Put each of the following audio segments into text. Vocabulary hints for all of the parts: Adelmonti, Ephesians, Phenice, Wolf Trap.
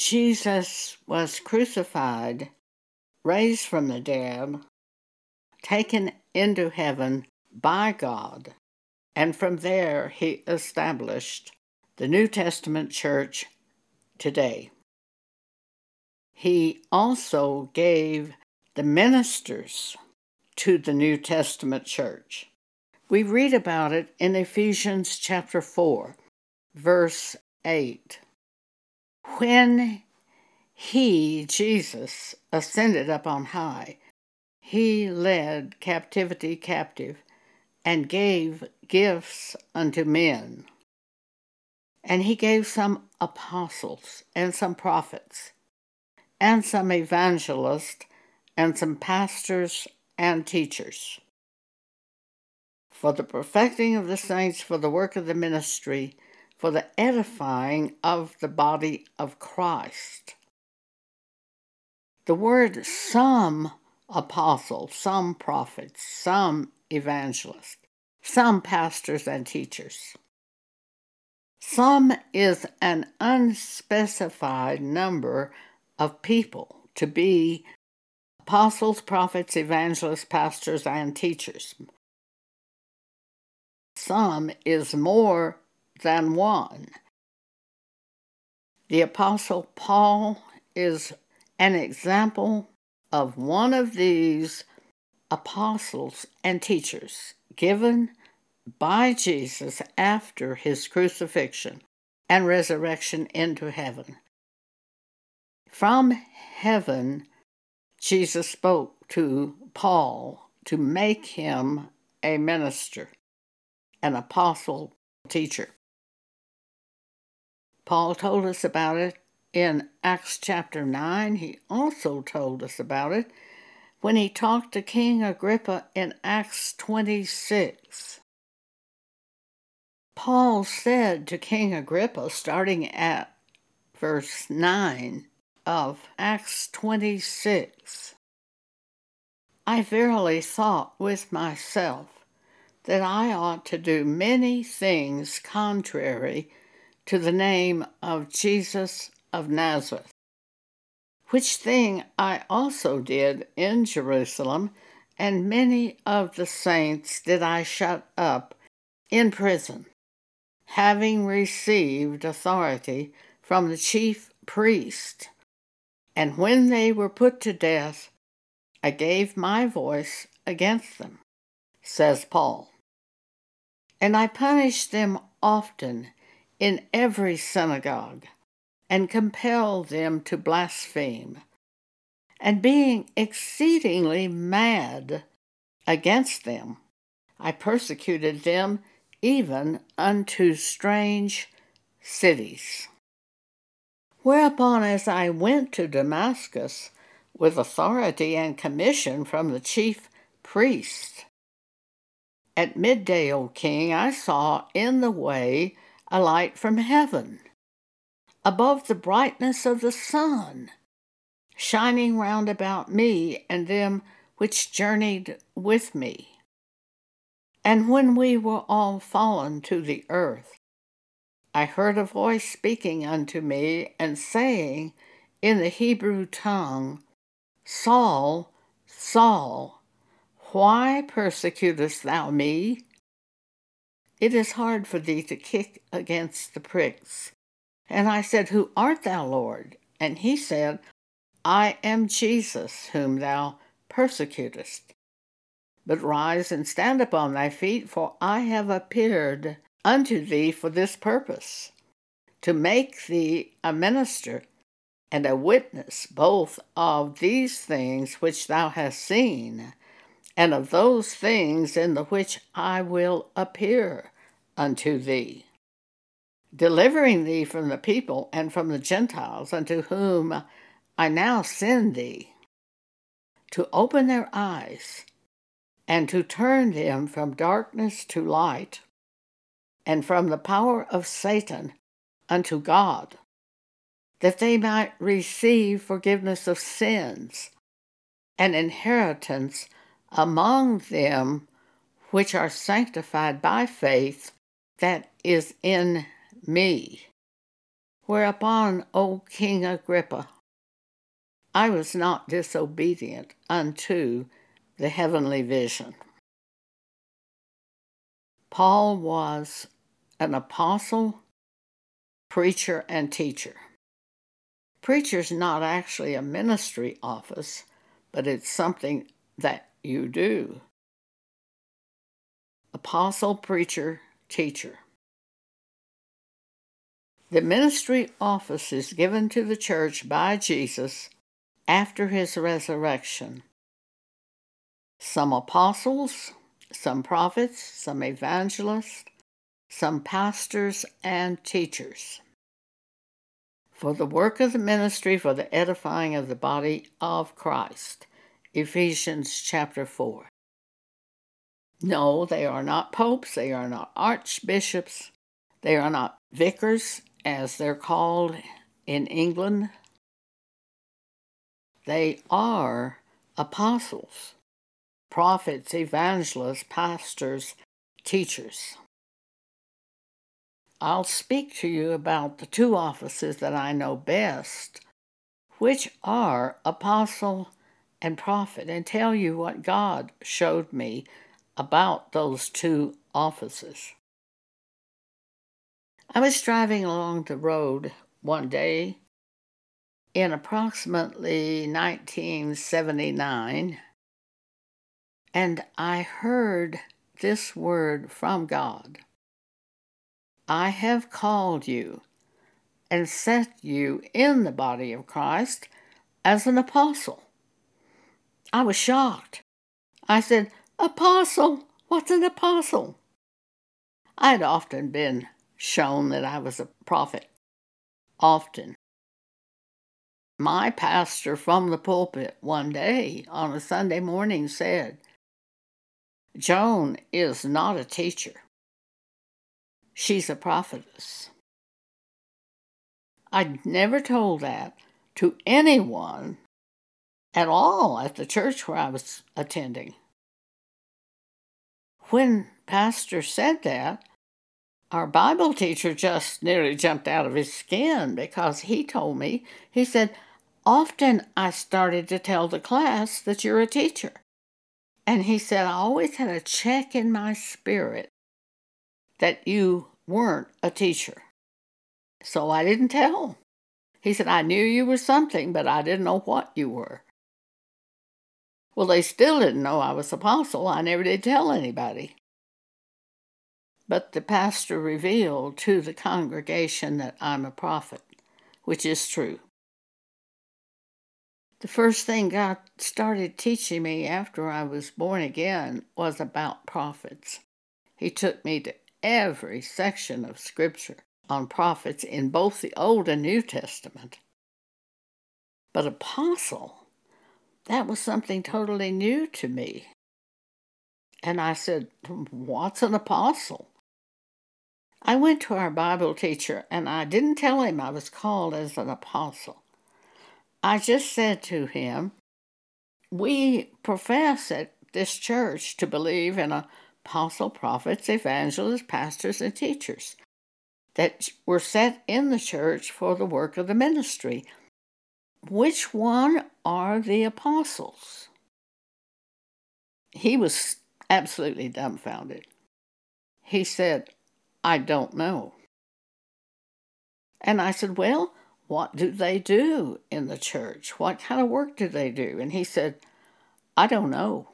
Jesus was crucified, raised from the dead, taken into heaven by God, and from there he established the New Testament church today. He also gave the ministers to the New Testament church. We read about it in Ephesians chapter 4, verse 8. When he, Jesus, ascended up on high, he led captivity captive and gave gifts unto men. And he gave some apostles and some prophets and some evangelists and some pastors and teachers for the perfecting of the saints, for the work of the ministry, for the edifying of the body of Christ. The word some apostles, some prophets, some evangelists, some pastors and teachers. Some is an unspecified number of people to be apostles, prophets, evangelists, pastors, and teachers. Some is more than one. The Apostle Paul is an example of one of these apostles and teachers given by Jesus after his crucifixion and resurrection into heaven. From heaven, Jesus spoke to Paul to make him a minister, an apostle teacher. Paul told us about it in Acts chapter 9. He also told us about it when he talked to King Agrippa in Acts 26. Paul said to King Agrippa, starting at verse 9 of Acts 26, I verily thought with myself that I ought to do many things contrary to the name of Jesus of Nazareth, which thing I also did in Jerusalem, and many of the saints did I shut up in prison, having received authority from the chief priest. And when they were put to death, I gave my voice against them, says Paul. And I punished them often in every synagogue, and compelled them to blaspheme. And being exceedingly mad against them, I persecuted them even unto strange cities. Whereupon, as I went to Damascus with authority and commission from the chief priest, at midday, O king, I saw in the way a light from heaven, above the brightness of the sun, shining round about me and them which journeyed with me. And when we were all fallen to the earth, I heard a voice speaking unto me, and saying in the Hebrew tongue, Saul, Saul, why persecutest thou me? It is hard for thee to kick against the pricks. And I said, Who art thou, Lord? And he said, I am Jesus, whom thou persecutest. But rise and stand upon thy feet, for I have appeared unto thee for this purpose, to make thee a minister and a witness both of these things which thou hast seen, and of those things in the which I will appear unto thee, delivering thee from the people and from the Gentiles, unto whom I now send thee, to open their eyes, and to turn them from darkness to light, and from the power of Satan unto God, that they might receive forgiveness of sins, and inheritance among them which are sanctified by faith that is in me. Whereupon, O King Agrippa, I was not disobedient unto the heavenly vision. Paul was an apostle, preacher, and teacher. Preacher's not actually a ministry office, but it's something that you do. Apostle, preacher, teacher. The ministry office is given to the church by Jesus after his resurrection. Some apostles, some prophets, some evangelists, some pastors and teachers, for the work of the ministry for the edifying of the body of Christ. Ephesians chapter 4. No, they are not popes, they are not archbishops, they are not vicars, as they're called in England. They are apostles, prophets, evangelists, pastors, teachers. I'll speak to you about the two offices that I know best, which are apostle and prophet, and tell you what God showed me about those two offices. I was driving along the road one day in approximately 1979, and I heard this word from God. I have called you and set you in the body of Christ as an apostle. I was shocked. I said, apostle? What's an apostle? I had often been shown that I was a prophet. Often. My pastor from the pulpit one day on a Sunday morning said, Joan is not a teacher. She's a prophetess. I'd never told that to anyone at all at the church where I was attending. When Pastor said that, our Bible teacher just nearly jumped out of his skin because he told me, he said, often I started to tell the class that you're a teacher. And he said, I always had a check in my spirit that you weren't a teacher. So I didn't tell. He said, I knew you were something, but I didn't know what you were. Well, they still didn't know I was apostle. I never did tell anybody. But the pastor revealed to the congregation that I'm a prophet, which is true. The first thing God started teaching me after I was born again was about prophets. He took me to every section of Scripture on prophets in both the Old and New Testament. But apostle, that was something totally new to me. And I said, what's an apostle? I went to our Bible teacher and I didn't tell him I was called as an apostle. I just said to him, we profess at this church to believe in apostles, prophets, evangelists, pastors, and teachers that were set in the church for the work of the ministry. Which one are the apostles? He was absolutely dumbfounded. He said, I don't know. And I said, well, what do they do in the church? What kind of work do they do? And he said, I don't know.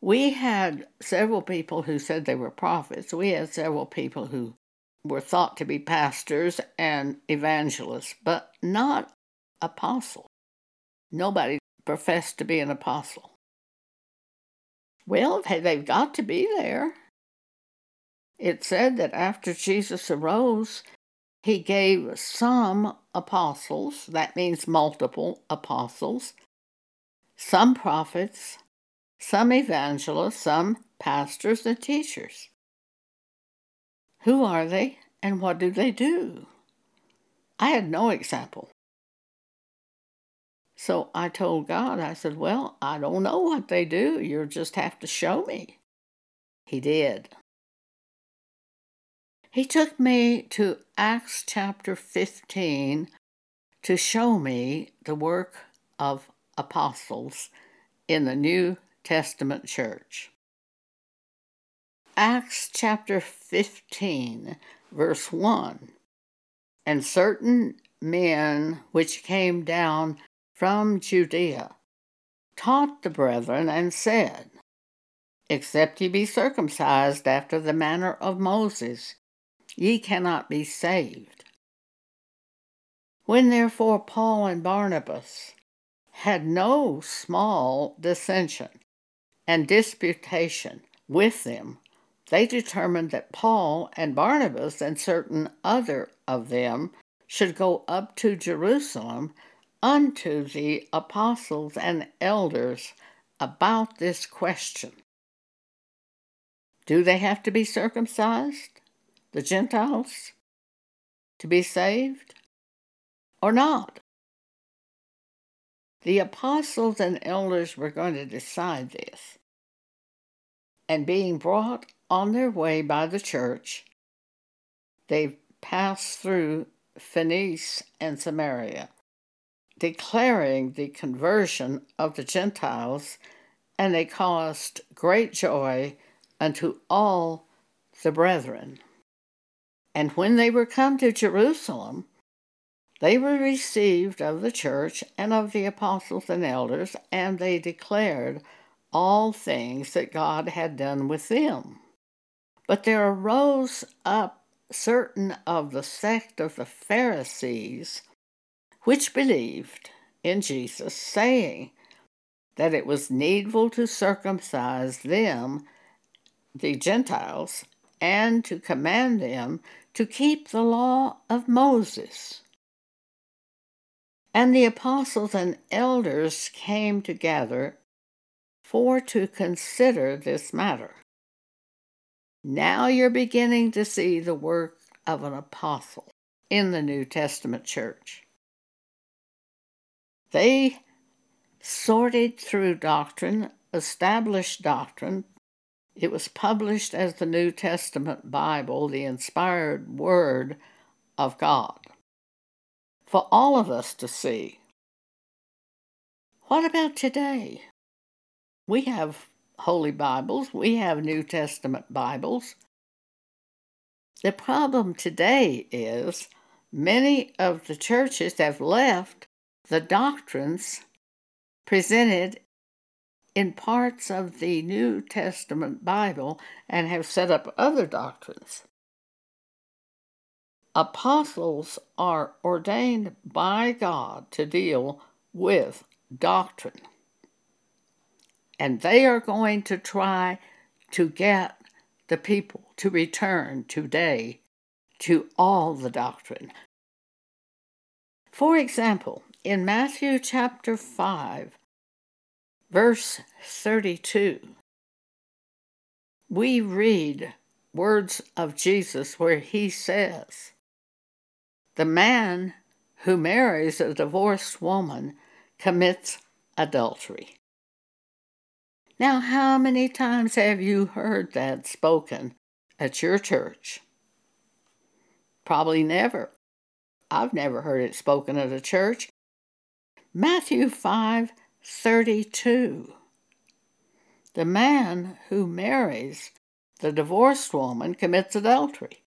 We had several people who said they were prophets. We had several people who were thought to be pastors and evangelists, but not apostles. Nobody professed to be an apostle. Well, they've got to be there. It said that after Jesus arose, he gave some apostles, that means multiple apostles, some prophets, some evangelists, some pastors and teachers. Who are they and what do they do? I had no example. So I told God, I said, well, I don't know what they do. You'll just have to show me. He did. He took me to Acts chapter 15 to show me the work of apostles in the New Testament church. Acts chapter 15, verse 1. And certain men which came down from Judea taught the brethren and said, Except ye be circumcised after the manner of Moses, ye cannot be saved. When therefore Paul and Barnabas had no small dissension and disputation with them, they determined that Paul and Barnabas and certain other of them should go up to Jerusalem unto the apostles and elders about this question. Do they have to be circumcised, the Gentiles, to be saved, or not? The apostles and elders were going to decide this, and being brought on their way by the church, they passed through Phenice and Samaria, declaring the conversion of the Gentiles, and they caused great joy unto all the brethren. And when they were come to Jerusalem, they were received of the church and of the apostles and elders, and they declared all things that God had done with them. But there arose up certain of the sect of the Pharisees, which believed in Jesus, saying that it was needful to circumcise them, the Gentiles, and to command them to keep the law of Moses. And the apostles and elders came together for to consider this matter. Now you're beginning to see the work of an apostle in the New Testament church. They sorted through doctrine, established doctrine. It was published as the New Testament Bible, the inspired Word of God, for all of us to see. What about today? We have Holy Bibles. We have New Testament Bibles. The problem today is many of the churches have left the doctrines presented in parts of the New Testament Bible and have set up other doctrines. Apostles are ordained by God to deal with doctrine, and they are going to try to get the people to return today to all the doctrine. For example, in Matthew chapter 5, verse 32, we read words of Jesus where he says, The man who marries a divorced woman commits adultery. Now, how many times have you heard that spoken at your church? Probably never. I've never heard it spoken at a church. Matthew 5, 32. The man who marries the divorced woman commits adultery.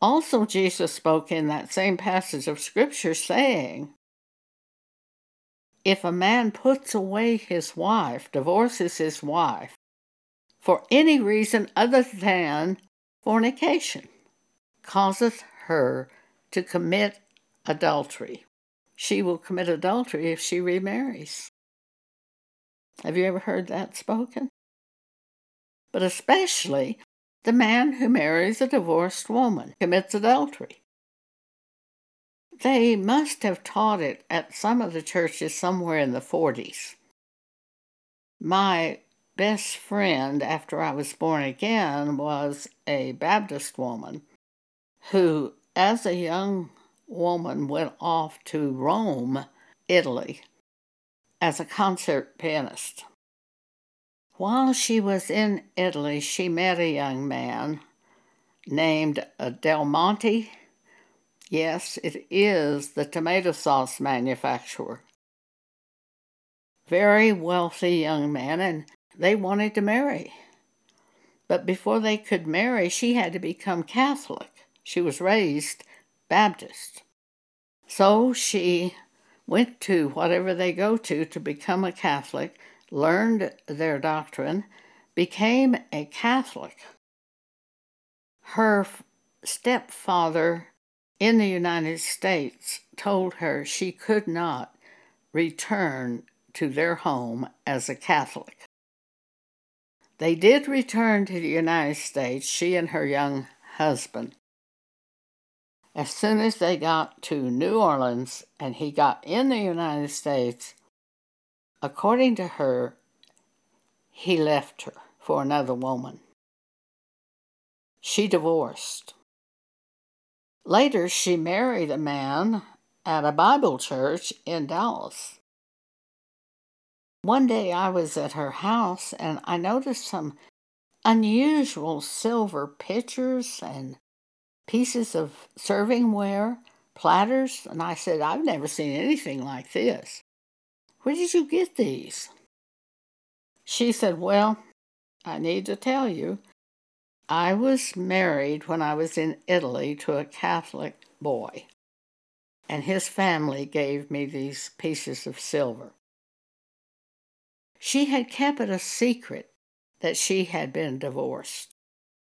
Also, Jesus spoke in that same passage of Scripture saying, If a man puts away his wife, divorces his wife, for any reason other than fornication, causeth her to commit adultery. She will commit adultery if she remarries. Have you ever heard that spoken? But especially, the man who marries a divorced woman commits adultery. They must have taught it at some of the churches somewhere in the 40s. My best friend, after I was born again, was a Baptist woman who, as a young woman, went off to Rome, Italy, as a concert pianist. While she was in Italy, she met a young man named Adelmonti. Yes, it is the tomato sauce manufacturer. Very wealthy young man, and they wanted to marry. But before they could marry, she had to become Catholic. She was raised Baptist. So she went to whatever they go to become a Catholic, learned their doctrine, became a Catholic. Her stepfather in the United States told her she could not return to their home as a Catholic. They did return to the United States, she and her young husband. As soon as they got to New Orleans and he got in the United States, according to her, he left her for another woman. She divorced. Later, she married a man at a Bible church in Dallas. One day I was at her house and I noticed some unusual silver pitchers and pieces of servingware, platters, and I said, I've never seen anything like this. Where did you get these? She said, well, I need to tell you, I was married when I was in Italy to a Catholic boy, and his family gave me these pieces of silver. She had kept it a secret that she had been divorced.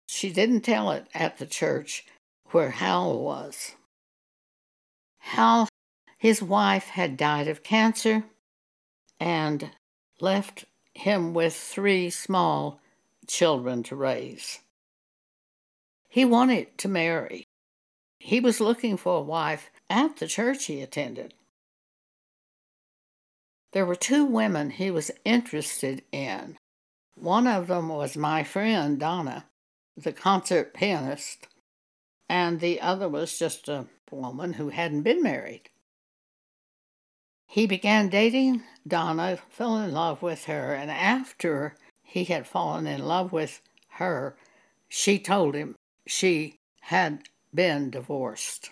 She didn't tell it at the church where Hal was. Hal, his wife, had died of cancer and left him with 3 small children to raise. He wanted to marry. He was looking for a wife at the church he attended. There were 2 women he was interested in. One of them was my friend, Donna, the concert pianist, and the other was just a woman who hadn't been married. He began dating Donna, fell in love with her, and after he had fallen in love with her, she told him she had been divorced.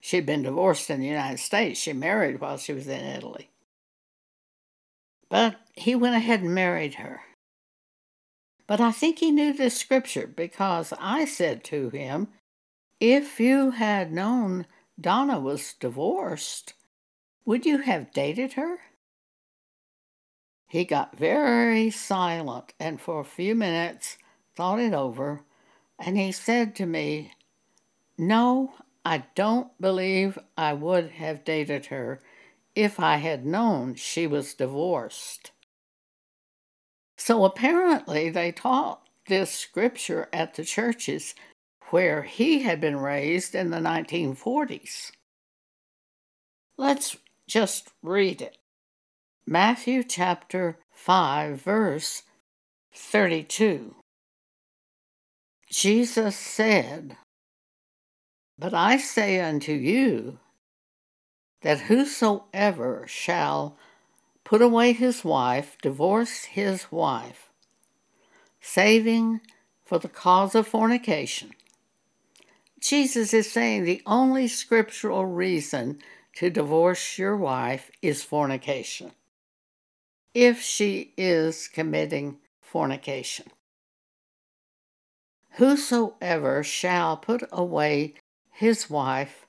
She'd been divorced in the United States. She married while she was in Italy. But he went ahead and married her. But I think he knew this scripture because I said to him, if you had known Donna was divorced, would you have dated her? He got very silent and for a few minutes thought it over, and he said to me, no, I don't believe I would have dated her if I had known she was divorced. So apparently they taught this scripture at the churches where he had been raised in the 1940s. Let's just read it. Matthew chapter 5, verse 32. Jesus said, but I say unto you, that whosoever shall put away his wife, divorce his wife, saving for the cause of fornication. Jesus is saying the only scriptural reason to divorce your wife is fornication, if she is committing fornication. Whosoever shall put away his wife,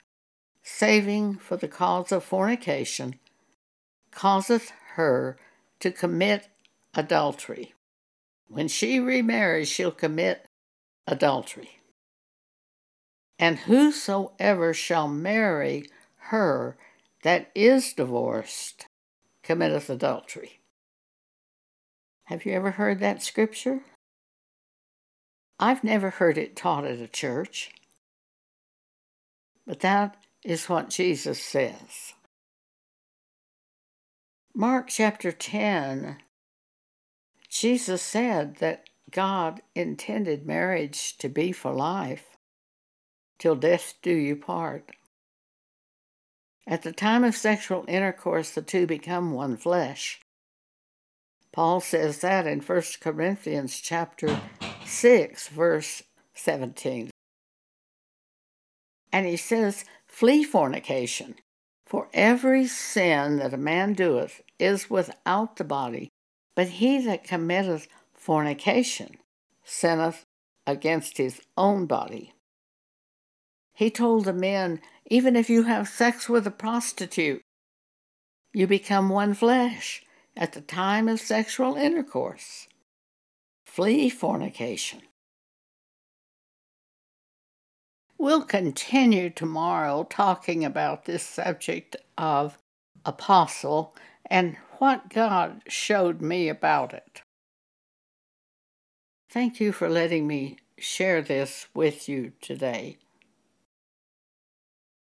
saving for the cause of fornication, causeth her to commit adultery. When she remarries, she'll commit adultery. And whosoever shall marry her that is divorced, committeth adultery. Have you ever heard that scripture? I've never heard it taught at a church. But that is what Jesus says. Mark chapter 10, Jesus said that God intended marriage to be for life, till death do you part. At the time of sexual intercourse, the 2 become one flesh. Paul says that in 1 Corinthians chapter 6, verse 17. And he says, flee fornication. For every sin that a man doeth is without the body, but he that committeth fornication sinneth against his own body. He told the men, even if you have sex with a prostitute, you become one flesh at the time of sexual intercourse. Flee fornication. We'll continue tomorrow talking about this subject of apostle and what God showed me about it. Thank you for letting me share this with you today.